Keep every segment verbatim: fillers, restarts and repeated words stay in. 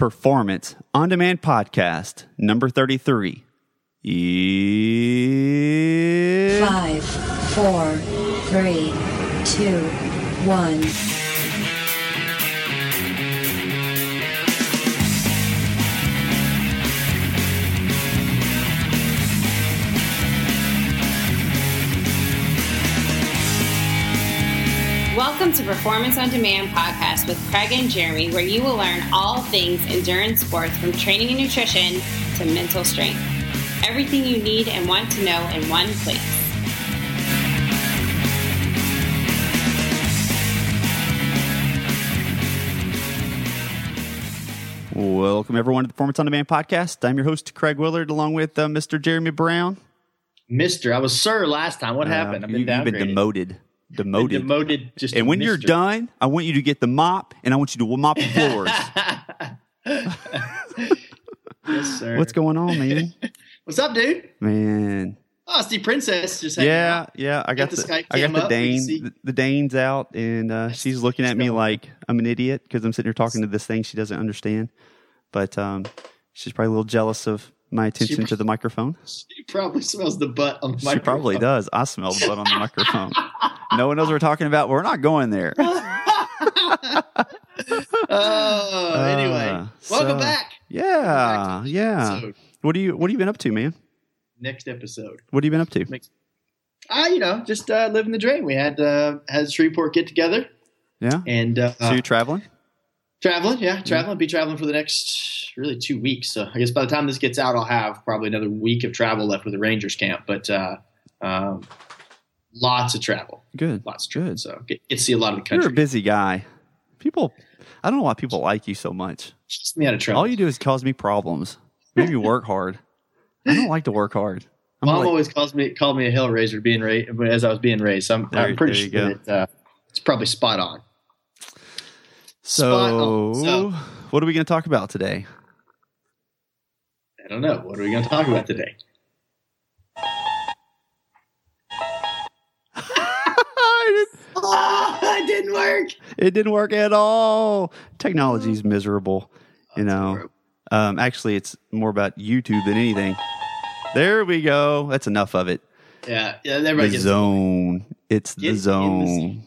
Performance On Demand Podcast, number thirty-three. E- Five, four, three, two, one. Welcome to Performance On Demand Podcast with Craig and Jeremy, where you will learn all things endurance sports, from training and nutrition to mental strength. Everything you need and want to know in one place. Welcome, everyone, to the Performance On Demand Podcast. I'm your host, Craig Willard, along with uh, Mister Jeremy Brown. Mister I was sir last time. What uh, happened? I've been you, downgraded. You've been demoted. Demoted. demoted just and when mystery. You're done, I want you to get the mop, and I want you to mop the floors. Yes, sir. What's going on, man? What's up, dude? Man. Oh, Steve Princess just had Yeah, out. yeah. I got, got the, the I got the Dane, the, the Dane's out, and uh, she's looking at me like I'm an idiot because I'm sitting here talking to this thing she doesn't understand. But um, she's probably a little jealous of my attention she, to the microphone. She probably smells the butt on the she microphone. She probably does. I smell the butt on the microphone. No one knows what we're talking about. But we're not going there. Oh, anyway, uh, welcome so, back. Yeah, welcome back yeah. Episode. What do you What have you been up to, man? Next episode. What have you been up to? Ah, uh, you know, just uh, living the dream. We had uh, had Shreveport get together. Yeah, and uh, so you're traveling. Traveling, yeah, traveling. Mm-hmm. Be traveling for the next really two weeks. So I guess by the time this gets out, I'll have probably another week of travel left with the Rangers camp. But uh, um, lots of travel. Good. Lots of travel. Good. So get, get to see a lot of the country. You're a busy guy. People, I don't know why people like you so much. Keeps me out of trouble. All you do is cause me problems. Maybe you work hard. I don't like to work hard. I'm Mom like, always calls me called me a hell raiser being raised as I was being raised. So I'm, there, I'm pretty sure that uh, it's probably spot on. So, so, what are we going to talk about today? I don't know. What are we going to talk about today? I didn't, oh, it didn't work. It didn't work at all. Technology is miserable, you know. Um, actually, it's more about YouTube than anything. There we go. That's enough of it. Yeah. yeah everybody the gets zone. It. It's the Get zone.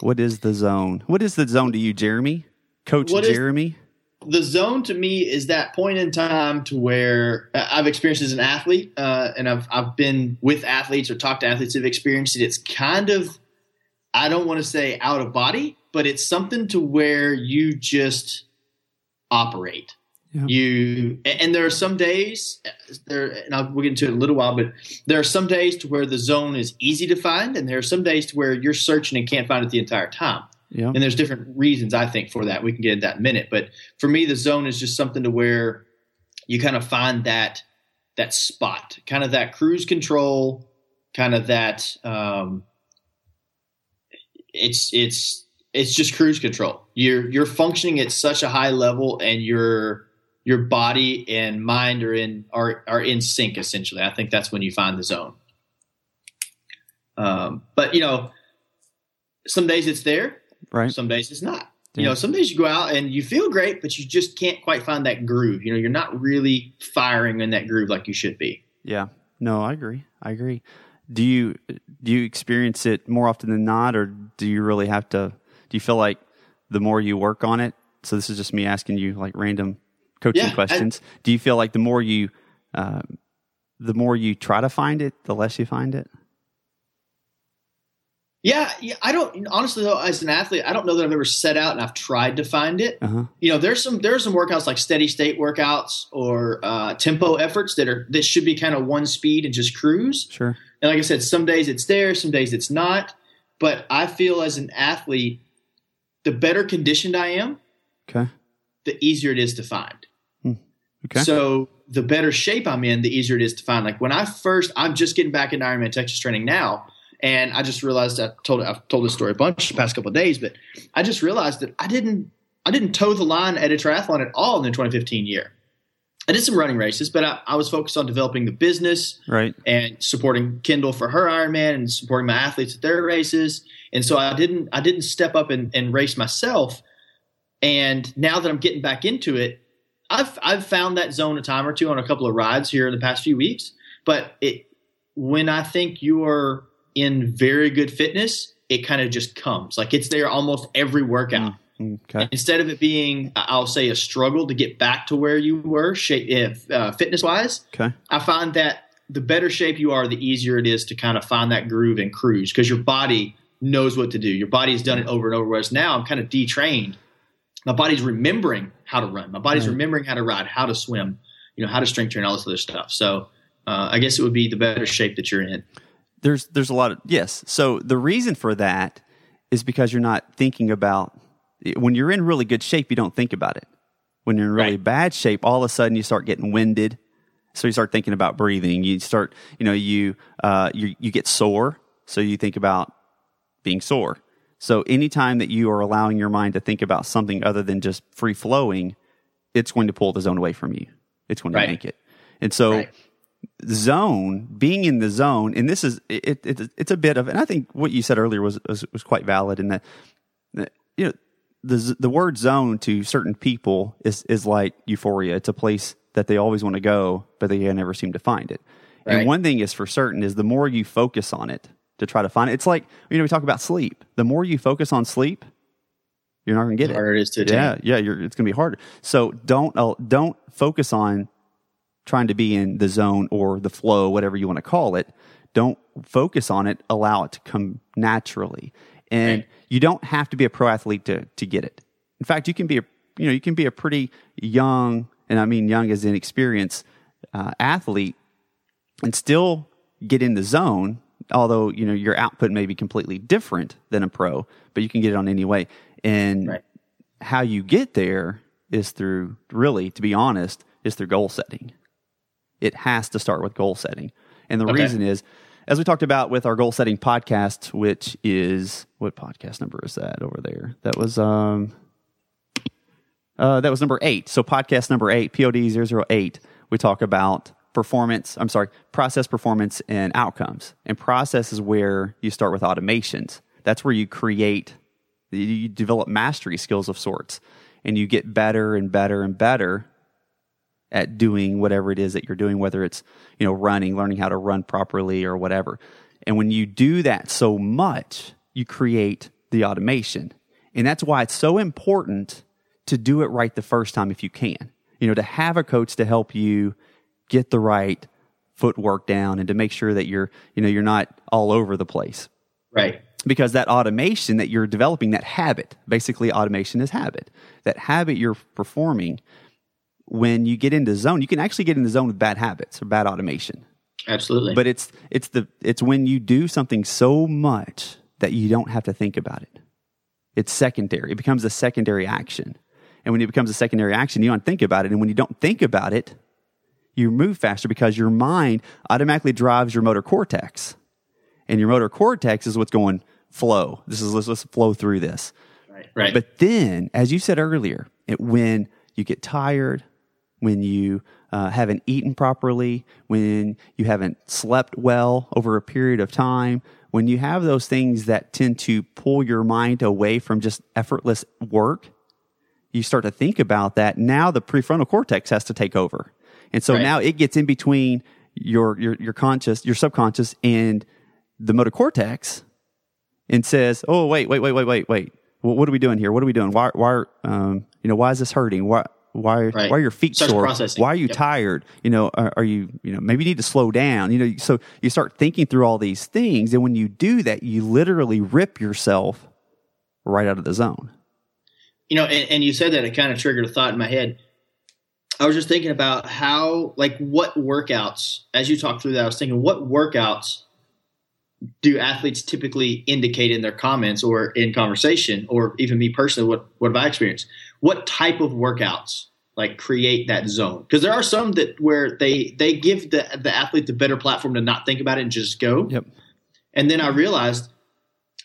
What is the zone? What is the zone to you, Jeremy? Coach what Jeremy? Is, the zone to me is that point in time to where uh, I've experienced as an athlete, uh, and I've I've been with athletes or talked to athletes who've experienced it. It's kind of, I don't want to say out of body, but it's something to where you just operate. Yep. You and there are some days there, and I'll we'll get into it in a little while. But there are some days to where the zone is easy to find, and there are some days to where you're searching and can't find it the entire time. Yep. And there's different reasons I think for that. We can get into that in a minute. But for me, the zone is just something to where you kind of find that that spot, kind of that cruise control, kind of that. Um, it's it's it's just cruise control. You're you're functioning at such a high level, and you're your body and mind are in are are in sync, essentially. I think that's when you find the zone. Um, but, you know, some days it's there. Right. Some days it's not. Yeah. You know, some days you go out and you feel great, but you just can't quite find that groove. You know, you're not really firing in that groove like you should be. Yeah. No, I agree. I agree. Do you do you experience it more often than not, or do you really have to – do you feel like the more you work on it – so this is just me asking you like random – coaching yeah, questions. I, Do you feel like the more you, uh, the more you try to find it, the less you find it? Yeah, yeah. I don't honestly though, as an athlete, I don't know that I've ever set out and I've tried to find it. Uh-huh. You know, there's some there's some workouts like steady state workouts or uh, tempo efforts that are that should be kind of one speed and just cruise. Sure. And like I said, some days it's there, some days it's not. But I feel as an athlete, the better conditioned I am, okay, the easier it is to find. Okay. So the better shape I'm in, the easier it is to find. Like when I first, I'm just getting back into Ironman Texas training now, and I just realized I told I've told this story a bunch the past couple of days, but I just realized that I didn't I didn't toe the line at a triathlon at all in the twenty fifteen year. I did some running races, but I, I was focused on developing the business, right, and supporting Kendall for her Ironman and supporting my athletes at their races. And so I didn't I didn't step up and, and race myself. And now that I'm getting back into it, I've I've found that zone a time or two on a couple of rides here in the past few weeks. But it when I think you are in very good fitness, it kind of just comes. Like it's there almost every workout. Mm, okay. Instead of it being, I'll say, a struggle to get back to where you were shape, uh, fitness-wise, okay. I find that the better shape you are, the easier it is to kind of find that groove and cruise because your body knows what to do. Your body has done it over and over. Whereas now I'm kind of detrained. My body's remembering how to run. My body's right. remembering how to ride, how to swim, you know, how to strength train, all this other stuff. So uh, I guess it would be the better shape that you're in. There's there's a lot of – yes. So the reason for that is because you're not thinking about – when you're in really good shape, you don't think about it. When you're in really right. bad shape, all of a sudden you start getting winded. So you start thinking about breathing. You start – you know, you, uh, you you get sore. So you think about being sore. So anytime that you are allowing your mind to think about something other than just free-flowing, it's going to pull the zone away from you. It's going right. to make it. And so right. – zone, being in the zone, and this is it, it it's a bit of, and I think what you said earlier was was, was quite valid in that, that you know the the word zone to certain people is is like euphoria. It's a place that they always want to go, but they never seem to find it. Right. And one thing is for certain is the more you focus on it to try to find it, it's like, you know, we talk about sleep. The more you focus on sleep, you're not going to get it. Harder it is to do. Yeah, yeah, you're, it's going to be harder. So don't uh, don't focus on trying to be in the zone or the flow, whatever you want to call it. Don't focus on it. Allow it to come naturally. And right. you don't have to be a pro athlete to to get it. In fact, you can be a, you know, you can be a pretty young, and I mean young as inexperienced, uh, athlete and still get in the zone, although, you know, your output may be completely different than a pro, but you can get it on any way. And right. how you get there is through, really, to be honest, is through goal setting. It has to start with goal setting. And the okay. reason is, as we talked about with our goal setting podcast, which is, what podcast number is that over there? That was um, uh, that was number eight. So podcast number eight, P O D zero zero eight, we talk about performance, I'm sorry, process, performance, and outcomes. And process is where you start with automations. That's where you create, you develop mastery skills of sorts. And you get better and better and better at doing whatever it is that you're doing, whether it's, you know, running, learning how to run properly or whatever. And when you do that so much, you create the automation. And that's why it's so important to do it right the first time if you can. You know, to have a coach to help you get the right footwork down and to make sure that you're, you know, you're not all over the place. Right. Because that automation that you're developing, that habit, basically automation is habit. That habit you're performing, when you get into zone, you can actually get in the zone with bad habits or bad automation. Absolutely. But it's it's the it's when you do something so much that you don't have to think about it. It's secondary. It becomes a secondary action. And when it becomes a secondary action, you don't think about it. And when you don't think about it, you move faster because your mind automatically drives your motor cortex. And your motor cortex is what's going, flow. This is let's, let's flow through this. Right. Right. But then, as you said earlier, it, when you get tired, when you uh, haven't eaten properly, when you haven't slept well over a period of time, when you have those things that tend to pull your mind away from just effortless work, you start to think about that. Now the prefrontal cortex has to take over. And so right. now it gets in between your, your, your conscious, your subconscious and the motor cortex and says, oh, wait, wait, wait, wait, wait, wait. What, what are we doing here? What are we doing? Why, why, um, you know, why is this hurting? Why? Why, right. why are your feet Starts sore? Processing. Why are you yep. tired? You know, are, are you, you know, maybe you need to slow down. You know, so you start thinking through all these things. And when you do that, you literally rip yourself right out of the zone. You know, and, and you said that, it kind of triggered a thought in my head. I was just thinking about how, like, what workouts, as you talked through that, I was thinking, what workouts do athletes typically indicate in their comments or in conversation, or even me personally, what, what have I experienced? What type of workouts like create that zone? Because there are some that where they, they give the, the athlete the better platform to not think about it and just go. Yep. And then I realized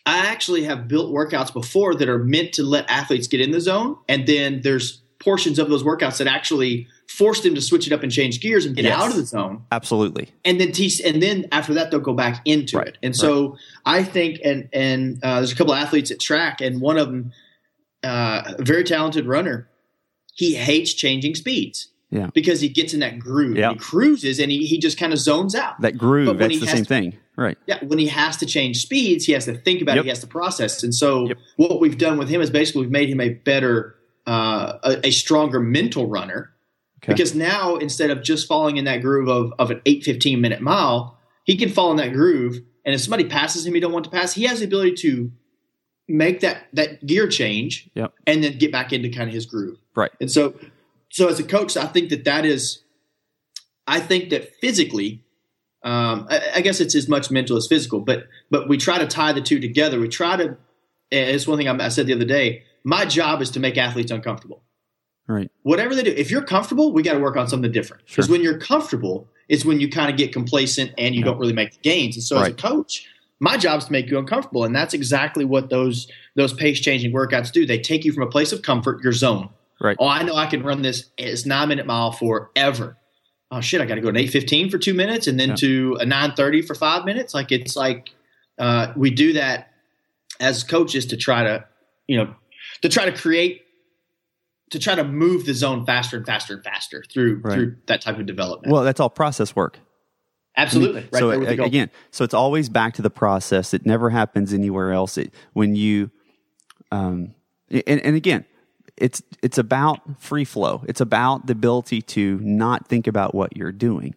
I actually have built workouts before that are meant to let athletes get in the zone. And then there's portions of those workouts that actually force them to switch it up and change gears and get yes. out of the zone. Absolutely. And then te- and then after that, they'll go back into right. it. And right. so I think, and, and uh, there's a couple of athletes at track, and one of them, uh, a very talented runner, he hates changing speeds. Yeah. Because he gets in that groove. Yeah. He cruises and he, he just kind of zones out. That groove, that's the same to, thing. Right. Yeah. When he has to change speeds, he has to think about yep. it. He has to process. And so yep. what we've done with him is basically we've made him a better, uh, a, a stronger mental runner. Okay. Because now instead of just falling in that groove of, of an eight fifteen minute mile, he can fall in that groove. And if somebody passes him he don't want to pass, he has the ability to make that, that gear change yep. and then get back into kind of his groove. Right. And so – So as a coach, I think that that is – I think that physically um, – I, I guess it's as much mental as physical, but but we try to tie the two together. We try to – it's one thing I, I said the other day. My job is to make athletes uncomfortable. Right. Whatever they do. If you're comfortable, we got to work on something different. Because sure. when you're comfortable is when you kind of get complacent and you yeah. don't really make the gains. And so right. as a coach, my job is to make you uncomfortable, and that's exactly what those those pace-changing workouts do. They take you from a place of comfort, your zone. Right. Oh, I know I can run this. It's nine minute mile forever. Oh shit! I got to go an eight fifteen for two minutes, and then yeah. to a nine thirty for five minutes. Like it's like uh, we do that as coaches to try to, you know, to try to create, to try to move the zone faster and faster and faster through right. through that type of development. Well, that's all process work. Absolutely. I mean, right so there with the goal. Again, so it's always back to the process. It never happens anywhere else. It, when you, um, and and again. It's it's about free flow. It's about the ability to not think about what you're doing.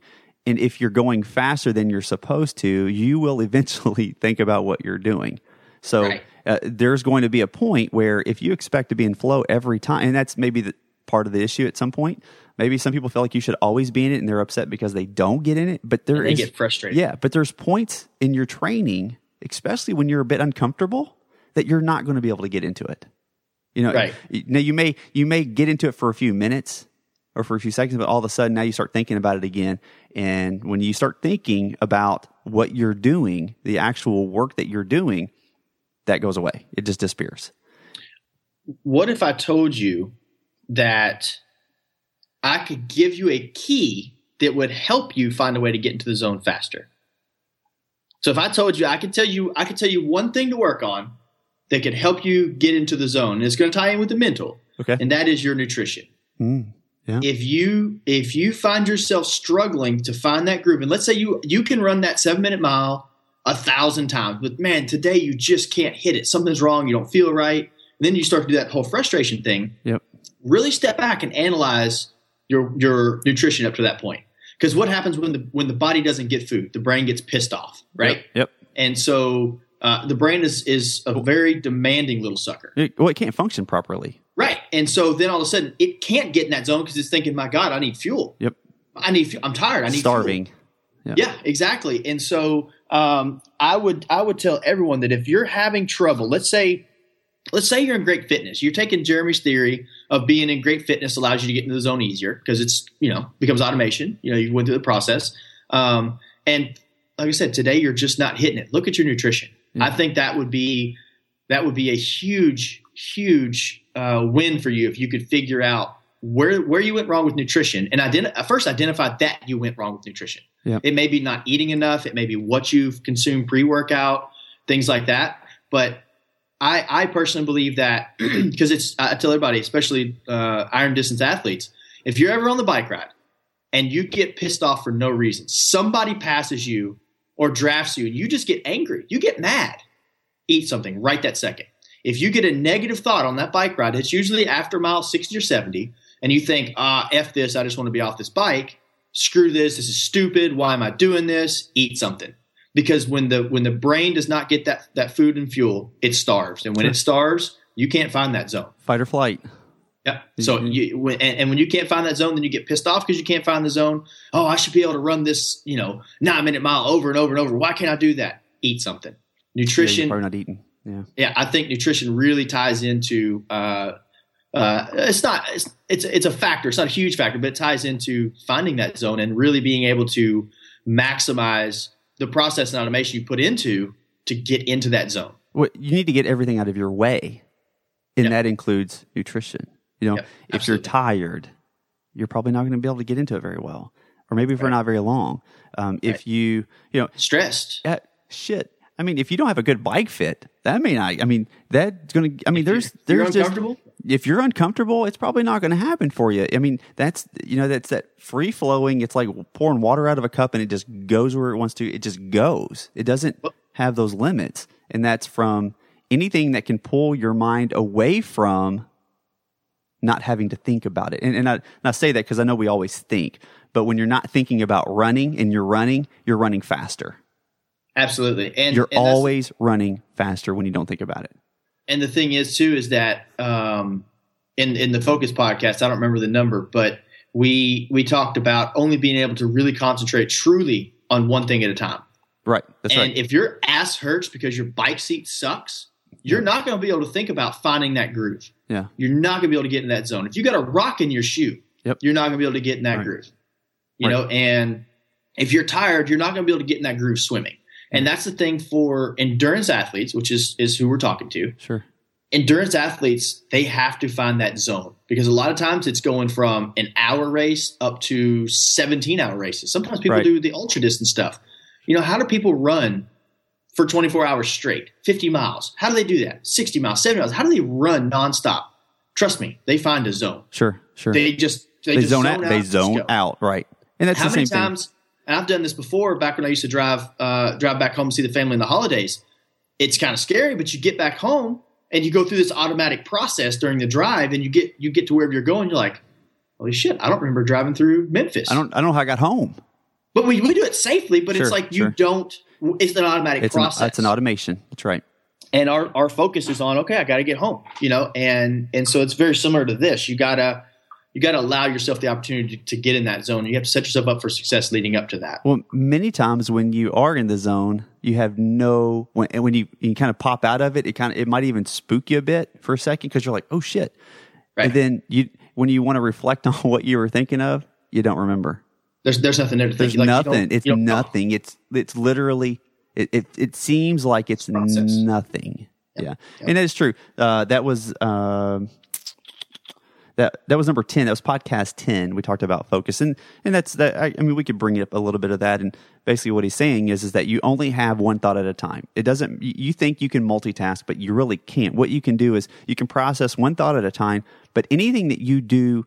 And if you're going faster than you're supposed to, you will eventually think about what you're doing. So right. uh, there's going to be a point where if you expect to be in flow every time, and that's maybe the, part of the issue at some point. Maybe some people feel like you should always be in it and they're upset because they don't get in it. But there they is, get frustrated. Yeah, but there's points in your training, especially when you're a bit uncomfortable, that you're not going to be able to get into it. You know, right. now you may you may get into it for a few minutes or for a few seconds, but all of a sudden now you start thinking about it again. And when you start thinking about what you're doing, the actual work that you're doing, that goes away. It just disappears. What if I told you that I could give you a key that would help you find a way to get into the zone faster? So if I told you, I could tell you, I could tell you one thing to work on that could help you get into the zone. And it's going to tie in with the mental. Okay. And that is your nutrition. Mm, yeah. If you if you find yourself struggling to find that groove, and let's say you you can run that seven-minute mile a thousand times, but man, today you just can't hit it. Something's wrong. You don't feel right. And then you start to do that whole frustration thing. Yep. Really step back and analyze your your nutrition up to that point. Because what happens when the when the body doesn't get food? The brain gets pissed off, right? Yep. yep. And so – Uh, the brain is, is a very demanding little sucker. It, well, it can't function properly. Right. And so then all of a sudden it can't get in that zone because it's thinking, my God, I need fuel. Yep. I need fuel. I'm tired. I need Starving. fuel. Yeah. yeah, exactly. And so um, I would I would tell everyone that if you're having trouble, let's say let's say you're in great fitness. You're taking Jeremy's theory of being in great fitness allows you to get into the zone easier because it's, you know, becomes automation. You know, you went through the process. Um, and like I said, today you're just not hitting it. Look at your nutrition. Yeah. I think that would be that would be a huge, huge uh, win for you if you could figure out where where you went wrong with nutrition and identi- first identify that you went wrong with nutrition. Yeah. It may be not eating enough. It may be what you've consumed pre-workout, things like that. But I, I personally believe that because it's I tell everybody, especially uh, iron distance athletes, if you're ever on the bike ride and you get pissed off for no reason, somebody passes you or drafts you, and you just get angry. You get mad. Eat something right that second. If you get a negative thought on that bike ride, it's usually after mile sixty or seventy, and you think, ah, F this, I just want to be off this bike. Screw this, this is stupid, why am I doing this? Eat something. Because when the when the brain does not get that, that food and fuel, it starves. And when sure. it starves, you can't find that zone. Fight or flight. Yeah. So you when, and, and when you can't find that zone, then you get pissed off because you can't find the zone. Oh, I should be able to run this, you know, nine minute mile over and over and over. Why can't I do that? Eat something. Nutrition. Yeah, you're probably not eating. Yeah. Yeah. I think nutrition really ties into. Uh, uh, it's not. It's, it's it's a factor. It's not a huge factor, but it ties into finding that zone and really being able to maximize the process and automation you put into to get into that zone. Well, you need to get everything out of your way, and yep. that includes nutrition. You know, yep, if you're tired, you're probably not going to be able to get into it very well, or maybe for right. not very long. Um, if right. you, you know, stressed. Uh, shit, I mean, if you don't have a good bike fit, that may not, I mean, that's going to, I mean, there's, there's just, if you're uncomfortable, it's probably not going to happen for you. I mean, that's, you know, that's that free flowing. It's like pouring water out of a cup and it just goes where it wants to. It just goes. It doesn't have those limits. And that's from anything that can pull your mind away from not having to think about it. And, and, I, and I say that because I know we always think, but when you're not thinking about running and you're running, you're running faster. Absolutely. And you're and always running faster when you don't think about it. And the thing is too, is that, um, in, in the Focus podcast, I don't remember the number, but we, we talked about only being able to really concentrate truly on one thing at a time. Right. That's and right. And if your ass hurts because your bike seat sucks, you're not going to be able to think about finding that groove. Yeah. You're not going to be able to get in that zone. If you got a rock in your shoe, yep. you're not going to be able to get in that right. groove, you right. know, and if you're tired, you're not going to be able to get in that groove swimming. And that's the thing for endurance athletes, which is is who we're talking to. Sure. Endurance athletes, they have to find that zone because a lot of times it's going from an hour race up to seventeen hour races. Sometimes people right. do the ultra distance stuff. You know, how do people run for twenty-four hours straight, fifty miles? How do they do that? sixty miles, seventy miles. How do they run nonstop? Trust me, they find a zone. Sure, sure. They just they, they just zone out. They zone out, right? And that's the same thing. How many times? And I've done this before back when I used to drive uh, drive back home, see the family in the holidays. It's kind of scary, but you get back home and you go through this automatic process during the drive and you get you get to wherever you're going. You're like, holy shit, I don't remember driving through Memphis. I don't I don't know how I got home. But we, we do it safely, but sure, it's like you sure. don't – it's an automatic it's process. An, it's an automation. That's right. And our, our focus is on, okay, I got to get home, you know, and and so it's very similar to this. You got to – You got to allow yourself the opportunity to get in that zone. You have to set yourself up for success leading up to that. Well, many times when you are in the zone, you have no – when when you, you kind of pop out of it, it kind of it might even spook you a bit for a second because you're like, oh, shit. Right. And then you when you want to reflect on what you were thinking of, you don't remember. There's there's nothing there to think. There's like, nothing. It's nothing. It's it's literally it, – it, it seems like it's process. Nothing. Yep. Yeah. Yep. And that is true. Uh, that was uh, – That that was number ten. That was podcast ten. We talked about focus, and and that's that. I, I mean, we could bring up a little bit of that. And basically, what he's saying is is that you only have one thought at a time. It doesn't. You think you can multitask, but you really can't. What you can do is you can process one thought at a time. But anything that you do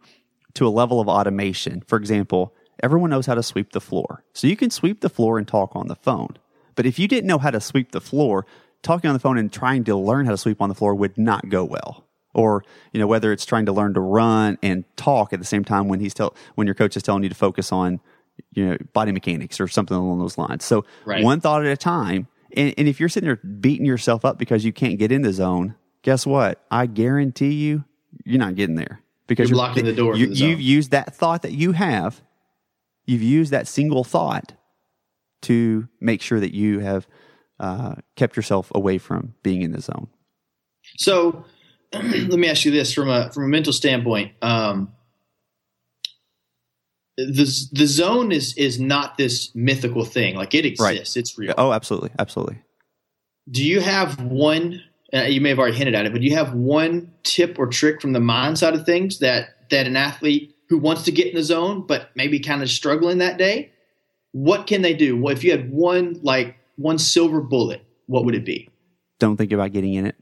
to a level of automation, for example, everyone knows how to sweep the floor, so you can sweep the floor and talk on the phone. But if you didn't know how to sweep the floor, talking on the phone and trying to learn how to sweep on the floor would not go well. Or, you know, whether it's trying to learn to run and talk at the same time when he's tell when your coach is telling you to focus on, you know, body mechanics or something along those lines. So right. one thought at a time. And, and if you're sitting there beating yourself up because you can't get in the zone, guess what? I guarantee you, you're not getting there because you're, you're blocking the door. You, the you've used that thought that you have. You've used that single thought to make sure that you have uh, kept yourself away from being in the zone. So. Let me ask you this from a from a mental standpoint. Um, the the zone is is not this mythical thing. Like it exists, right. It's real. Oh, absolutely, absolutely. Do you have one? Uh, you may have already hinted at it, but do you have one tip or trick from the mind side of things that that an athlete who wants to get in the zone but maybe kind of struggling that day, what can they do? Well, if you had one like one silver bullet, what would it be? Don't think about getting in it.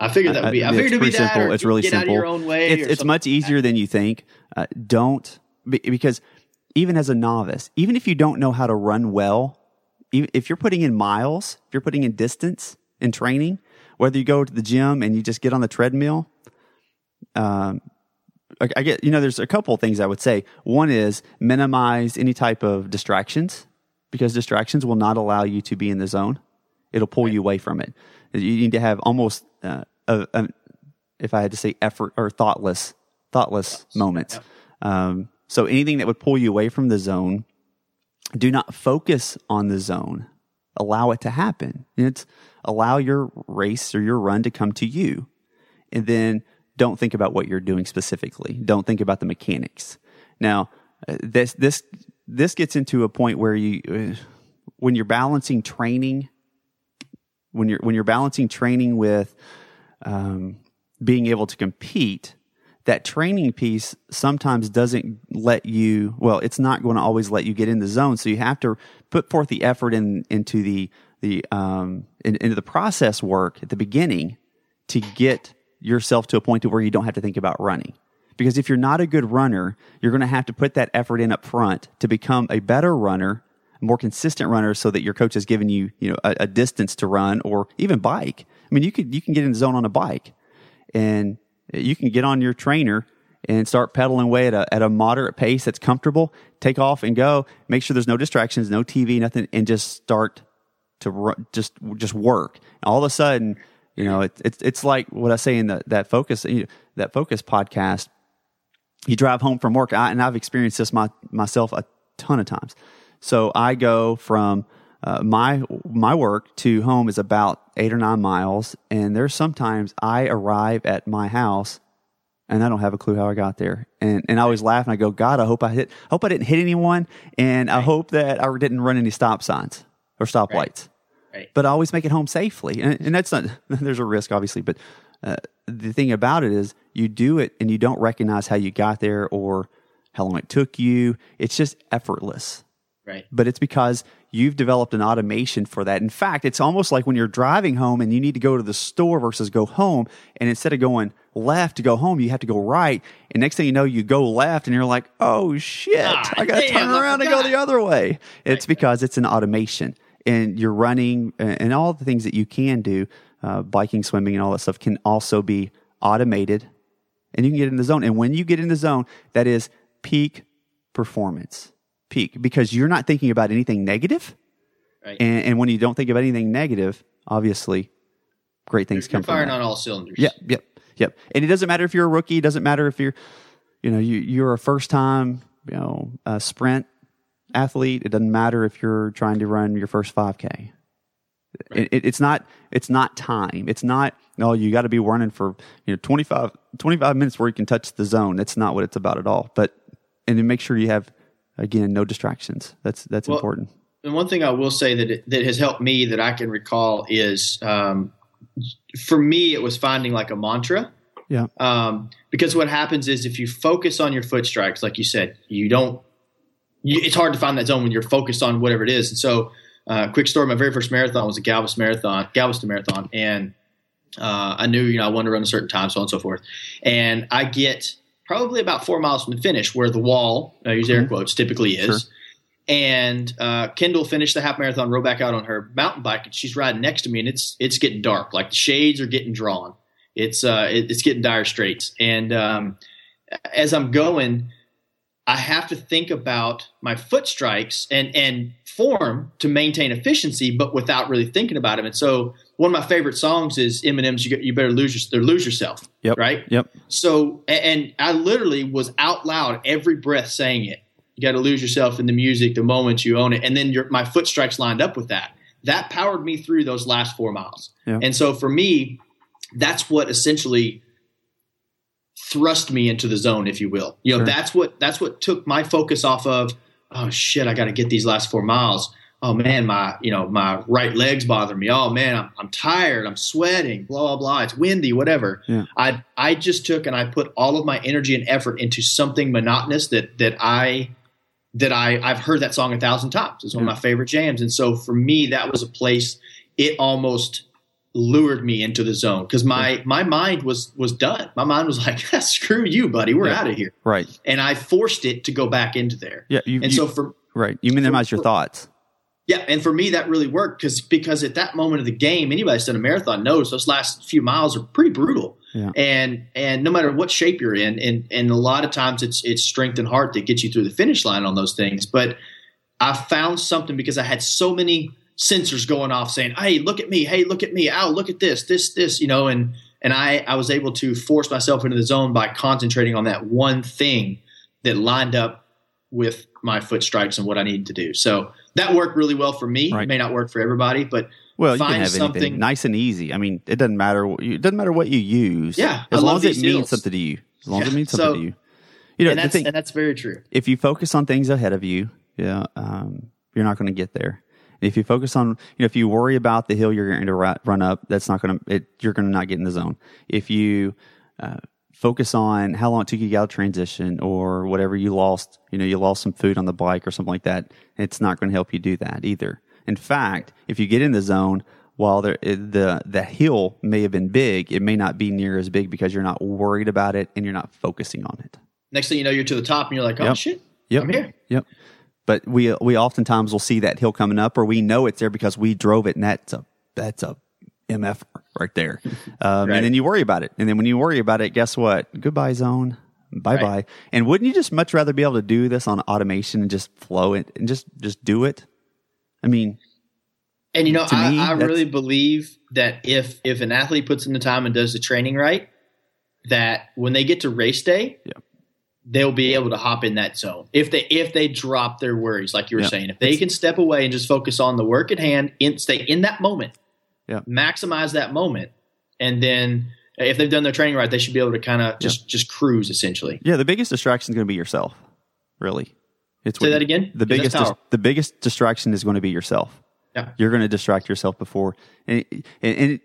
I figured that would be. I, I figured it would be that. Simple. It's really get simple. Out of your own way. It's, it's much easier like than you think. Uh, don't because even as a novice, even if you don't know how to run well, if you're putting in miles, if you're putting in distance in training, whether you go to the gym and you just get on the treadmill, um, I, I get you know. There's a couple of things I would say. One is minimize any type of distractions because distractions will not allow you to be in the zone. It'll pull you away from it. You need to have almost, uh, a, a, if I had to say, effort or thoughtless, thoughtless moments. Yeah. Um, so anything that would pull you away from the zone, do not focus on the zone. Allow it to happen. It's allow your race or your run to come to you, and then don't think about what you're doing specifically. Don't think about the mechanics. Now, uh, this this this gets into a point where you, uh, when you're balancing training. When you're when you're balancing training with um, being able to compete, that training piece sometimes doesn't let you. Well, it's not going to always let you get in the zone. So you have to put forth the effort in, into the the um, in, into the process work at the beginning to get yourself to a point to where you don't have to think about running. Because if you're not a good runner, you're going to have to put that effort in up front to become a better runner, a more consistent runner, so that your coach has given you, you know, a, a distance to run or even bike. I mean, you could you can get in the zone on a bike, and you can get on your trainer and start pedaling away at a, at a moderate pace that's comfortable, take off and go, make sure there's no distractions, no T V, nothing, and just start to ru- just just work. And all of a sudden, you know, it, it's it's like what I say in the, that focus you know, that focus podcast. You drive home from work, I, and I've experienced this my, myself a ton of times. So I go from uh, my my work to home is about eight or nine miles, and there's sometimes I arrive at my house and I don't have a clue how I got there. And and I always laugh and I go, God, I hope I hit, hope I didn't hit anyone, and right. I hope that I didn't run any stop signs or stoplights. Right. Right. But I always make it home safely, and, and that's not. There's a risk, obviously, but. Uh, the thing about it is you do it and you don't recognize how you got there or how long it took you. It's just effortless. Right. But it's because you've developed an automation for that. In fact, it's almost like when you're driving home and you need to go to the store versus go home. And instead of going left to go home, you have to go right. And next thing you know, you go left and you're like, oh shit, ah, I got to turn around and go the other way. It's because it's an automation, and you're running and all the things that you can do. Uh, biking, swimming, and all that stuff can also be automated, and you can get in the zone. And when you get in the zone, that is peak performance, peak, because you're not thinking about anything negative. Right. And, and when you don't think about anything negative, obviously, great things you're, come. You're firing from that. On all cylinders. Yep, yep, yep. And it doesn't matter if you're a rookie. It doesn't matter if you're, you know, you you're a first time, you know, uh, sprint athlete. It doesn't matter if you're trying to run your first five K. Right. It, it's not. It's not time. It's not. No, oh, you got to be running for you know twenty-five, twenty-five minutes where you can touch the zone. That's not what it's about at all. But and to make sure you have again no distractions. That's that's well, important. And one thing I will say that it, that has helped me that I can recall is um, for me it was finding like a mantra. Yeah. Um, because what happens is if you focus on your foot strikes, like you said, you don't. You, it's hard to find that zone when you're focused on whatever it is, and so. Uh, quick story. My very first marathon was a Galveston marathon, Galveston marathon, and uh, I knew you know I wanted to run a certain time, so on and so forth. And I get probably about four miles from the finish, where the wall, I use air quotes, typically is. Sure. And uh, Kendall finished the half marathon, rode back out on her mountain bike, and she's riding next to me, and it's it's getting dark, like the shades are getting drawn. It's uh, it, it's getting dire straits. And um, as I'm going. I have to think about my foot strikes and, and form to maintain efficiency, but without really thinking about them. And so one of my favorite songs is Eminem's, you, you better lose, your, lose yourself, yep, right? Yep. So, and I literally was out loud every breath saying it. You got to lose yourself in the music, the moment you own it. And then your, my foot strikes lined up with that. That powered me through those last four miles. Yep. And so for me, that's what essentially – thrust me into the zone, if you will. You know, sure. that's what that's what took my focus off of, oh shit, I got to get these last four miles. Oh man, my you know my right leg's bothering me. Oh man, I'm I'm tired. I'm sweating. Blah blah blah. It's windy. Whatever. Yeah. I I just took and I put all of my energy and effort into something monotonous that that I that I I've heard that song a thousand times. It's one yeah. of my favorite jams. And so for me, that was a place. It almost lured me into the zone because my yeah. my mind was was done. My mind was like, screw you, buddy, we're yeah. out of here. Right. And I forced it to go back into there. Yeah. You, and you, so for right, you minimize for, your thoughts. Yeah, and for me that really worked because because at that moment of the game, anybody that's done a marathon knows those last few miles are pretty brutal. Yeah. And and no matter what shape you're in, and and a lot of times it's it's strength and heart that gets you through the finish line on those things. But I found something because I had so many sensors going off saying, hey, look at me. Hey, look at me. Ow, look at this, this, this, you know, and, and I, I was able to force myself into the zone by concentrating on that one thing that lined up with my foot strikes and what I needed to do. So that worked really well for me. Right. It may not work for everybody, but well, find you can have something anything. Nice and easy. I mean, it doesn't matter. What you, it doesn't matter what you use. Yeah. As I long as it deals. means something to you, as long yeah. as it means something so, to you, you know, and that's, thing, and that's very true. If you focus on things ahead of you, yeah, um, you're not going to get there. If you focus on, you know, if you worry about the hill you're going to run up, that's not going to, you're going to not get in the zone. If you uh, focus on how long it took you to get out of transition or whatever you lost, you know, you lost some food on the bike or something like that, it's not going to help you do that either. In fact, if you get in the zone, while there, the the hill may have been big, it may not be near as big because you're not worried about it and you're not focusing on it. Next thing you know, you're to the top and you're like, oh, yep. shit, yep. I'm here. Yep. But we we oftentimes will see that hill coming up, or we know it's there because we drove it, and that's a, that's a M F right there. Um, right. And then you worry about it. And then when you worry about it, guess what? Goodbye zone. Bye-bye. Right. And wouldn't you just much rather be able to do this on automation and just flow it and just, just do it? I mean... And, you know, I, me, I really believe that if if an athlete puts in the time and does the training right, that when they get to race day, yeah. they'll be able to hop in that zone. If they if they drop their worries, like you were yeah. saying, if they it's, can step away and just focus on the work at hand, in, stay in that moment, yeah. maximize that moment, and then if they've done their training right, they should be able to kind of just, yeah. just cruise, essentially. Yeah, the biggest distraction is going to be yourself, really. It's Say what, that again? The biggest dis- the biggest distraction is going to be yourself. Yeah. You're going to distract yourself before, and, and, and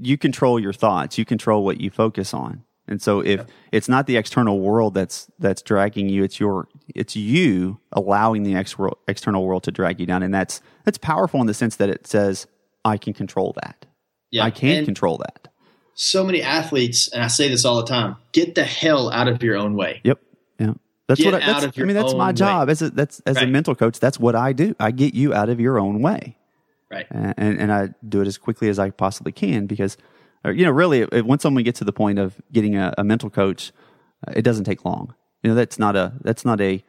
you control your thoughts. You control what you focus on. And so, if yeah. it's not the external world that's that's dragging you, it's your it's you allowing the ex- world, external world to drag you down, and that's that's powerful in the sense that it says, "I can control that. Yeah. I can and control that." So many athletes, and I say this all the time: get the hell out of your own way. Yep. Yeah. That's get what I, that's, I mean. That's my job way. as a, that's as right. a mental coach. That's what I do. I get you out of your own way. Right. And and I do it as quickly as I possibly can because, you know, really, once someone gets to the point of getting a, a mental coach, it doesn't take long. You know, that's not a, that's not a, you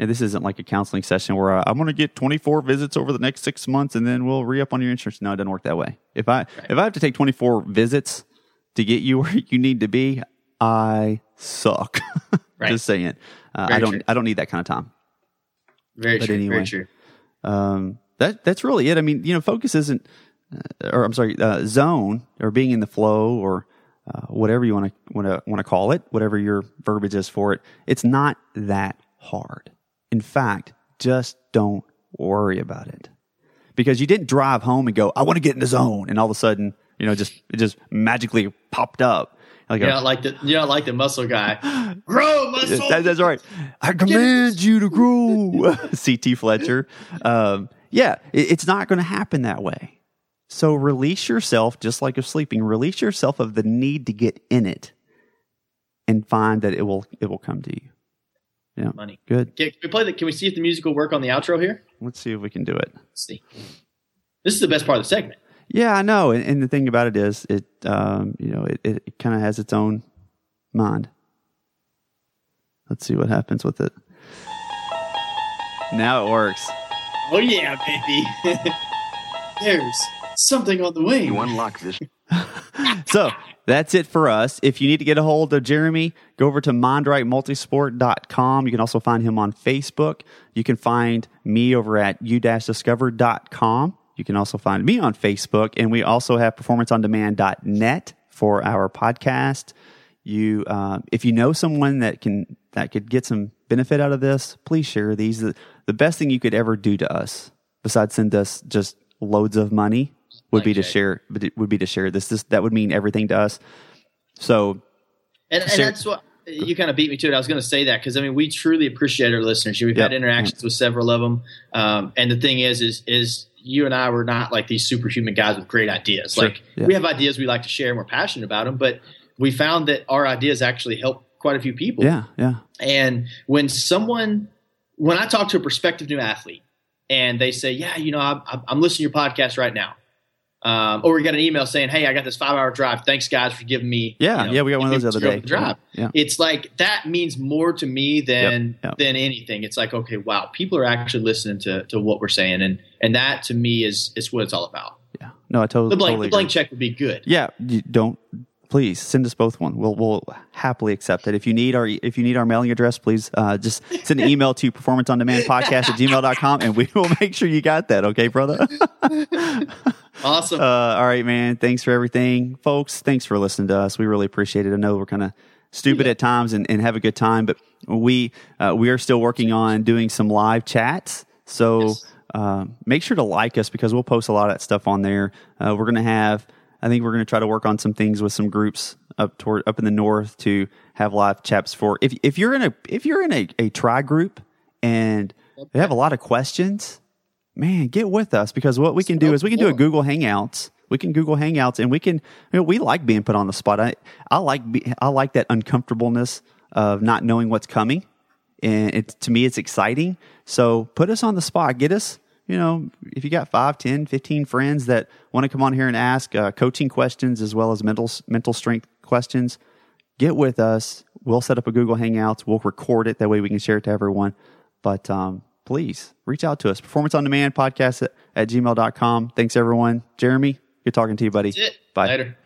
know, this isn't like a counseling session where I, I'm going to get twenty-four visits over the next six months and then we'll re-up on your insurance. No, it doesn't work that way. If I, right. if I have to take twenty-four visits to get you where you need to be, I suck. Right. Just saying. Uh, I don't, true. I don't need that kind of time. Very but true. Anyway, very true. Um, That that's really it. I mean, you know, focus isn't, uh, or I'm sorry, uh, zone or being in the flow or uh, whatever you want to want to want to call it, whatever your verbiage is for it. It's not that hard. In fact, just don't worry about it because you didn't drive home and go, "I want to get in the zone," and all of a sudden, you know, just it just magically popped up. Like you're, a, not like the, you're not like the muscle guy. Grow, muscle. That, that's right. I command you to grow. C T. Fletcher. Um, yeah, it's not going to happen that way. So release yourself, just like you're sleeping, release yourself of the need to get in it and find that it will it will come to you. Yeah. Money. Good. Can we play the, can we see if the music will work on the outro here? Let's see if we can do it. Let's see. This is the best part of the segment. Yeah, I know. And, and the thing about it is it um, you know, it, it kind of has its own mind. Let's see what happens with it. Now it works. Oh, yeah, baby. There's something on the way. You unlock this. So that's it for us. If you need to get a hold of Jeremy, go over to mind right multisport dot com. You can also find him on Facebook. You can find me over at U Discovered dot com. You can also find me on Facebook. And we also have Performance On Demand dot net for our podcast. You, uh, if you know someone that can that could get some benefit out of this, please share these. The, the best thing you could ever do to us, besides send us just loads of money, would like be to Jay. share. Would be to share this. This that would mean everything to us. So, and, and that's what you kind of beat me to it. I was going to say that because I mean we truly appreciate our listeners. We've yep. had interactions mm-hmm. with several of them, um, and the thing is, is is. you and I were not like these superhuman guys with great ideas. Sure. Like yeah. we have ideas we like to share and we're passionate about them, but we found that our ideas actually help quite a few people. Yeah. Yeah. And when someone, when I talk to a prospective new athlete and they say, yeah, you know, I'm, I'm listening to your podcast right now. Um, or we got an email saying, hey, I got this five hour drive. Thanks guys for giving me. Yeah. You know, yeah. We got one of those the other day. Drive. Yeah. It's like, that means more to me than, yep. Yep. than anything. It's like, okay, wow. People are actually listening to, to what we're saying. And, and that to me is, is what it's all about. Yeah. No, I totally, the blank, totally the blank check would be good. Yeah. You don't, please send us both one. We'll, we'll happily accept it. If you need our, if you need our mailing address, please, uh, just send an email to performance on demand podcast at gmail dot com and we will make sure you got that. Okay, brother. Awesome. Uh, all right, man. Thanks for everything. Folks, thanks for listening to us. We really appreciate it. I know we're kind of stupid yeah. at times and, and have a good time, but we uh, we are still working on doing some live chats. So yes. uh, make sure to like us because we'll post a lot of that stuff on there. Uh, we're going to have, I think we're going to try to work on some things with some groups up toward up in the north to have live chats for. If if you're in a if you're in a, a tri group and they have a lot of questions, man, get with us, because what we can do is we can do a Google Hangouts. We can Google Hangouts, and we can, you know, we like being put on the spot. I, I like, be, I like that uncomfortableness of not knowing what's coming. And it, to me, it's exciting. So put us on the spot. Get us, you know, if you got five, ten, fifteen friends that want to come on here and ask uh, coaching questions as well as mental, mental strength questions, get with us. We'll set up a Google Hangouts. We'll record it. That way we can share it to everyone. But um, please reach out to us. Performance On Demand Podcast at, at gmail dot com. Thanks, everyone. Jeremy, good talking to you, buddy. That's it. Bye. Later.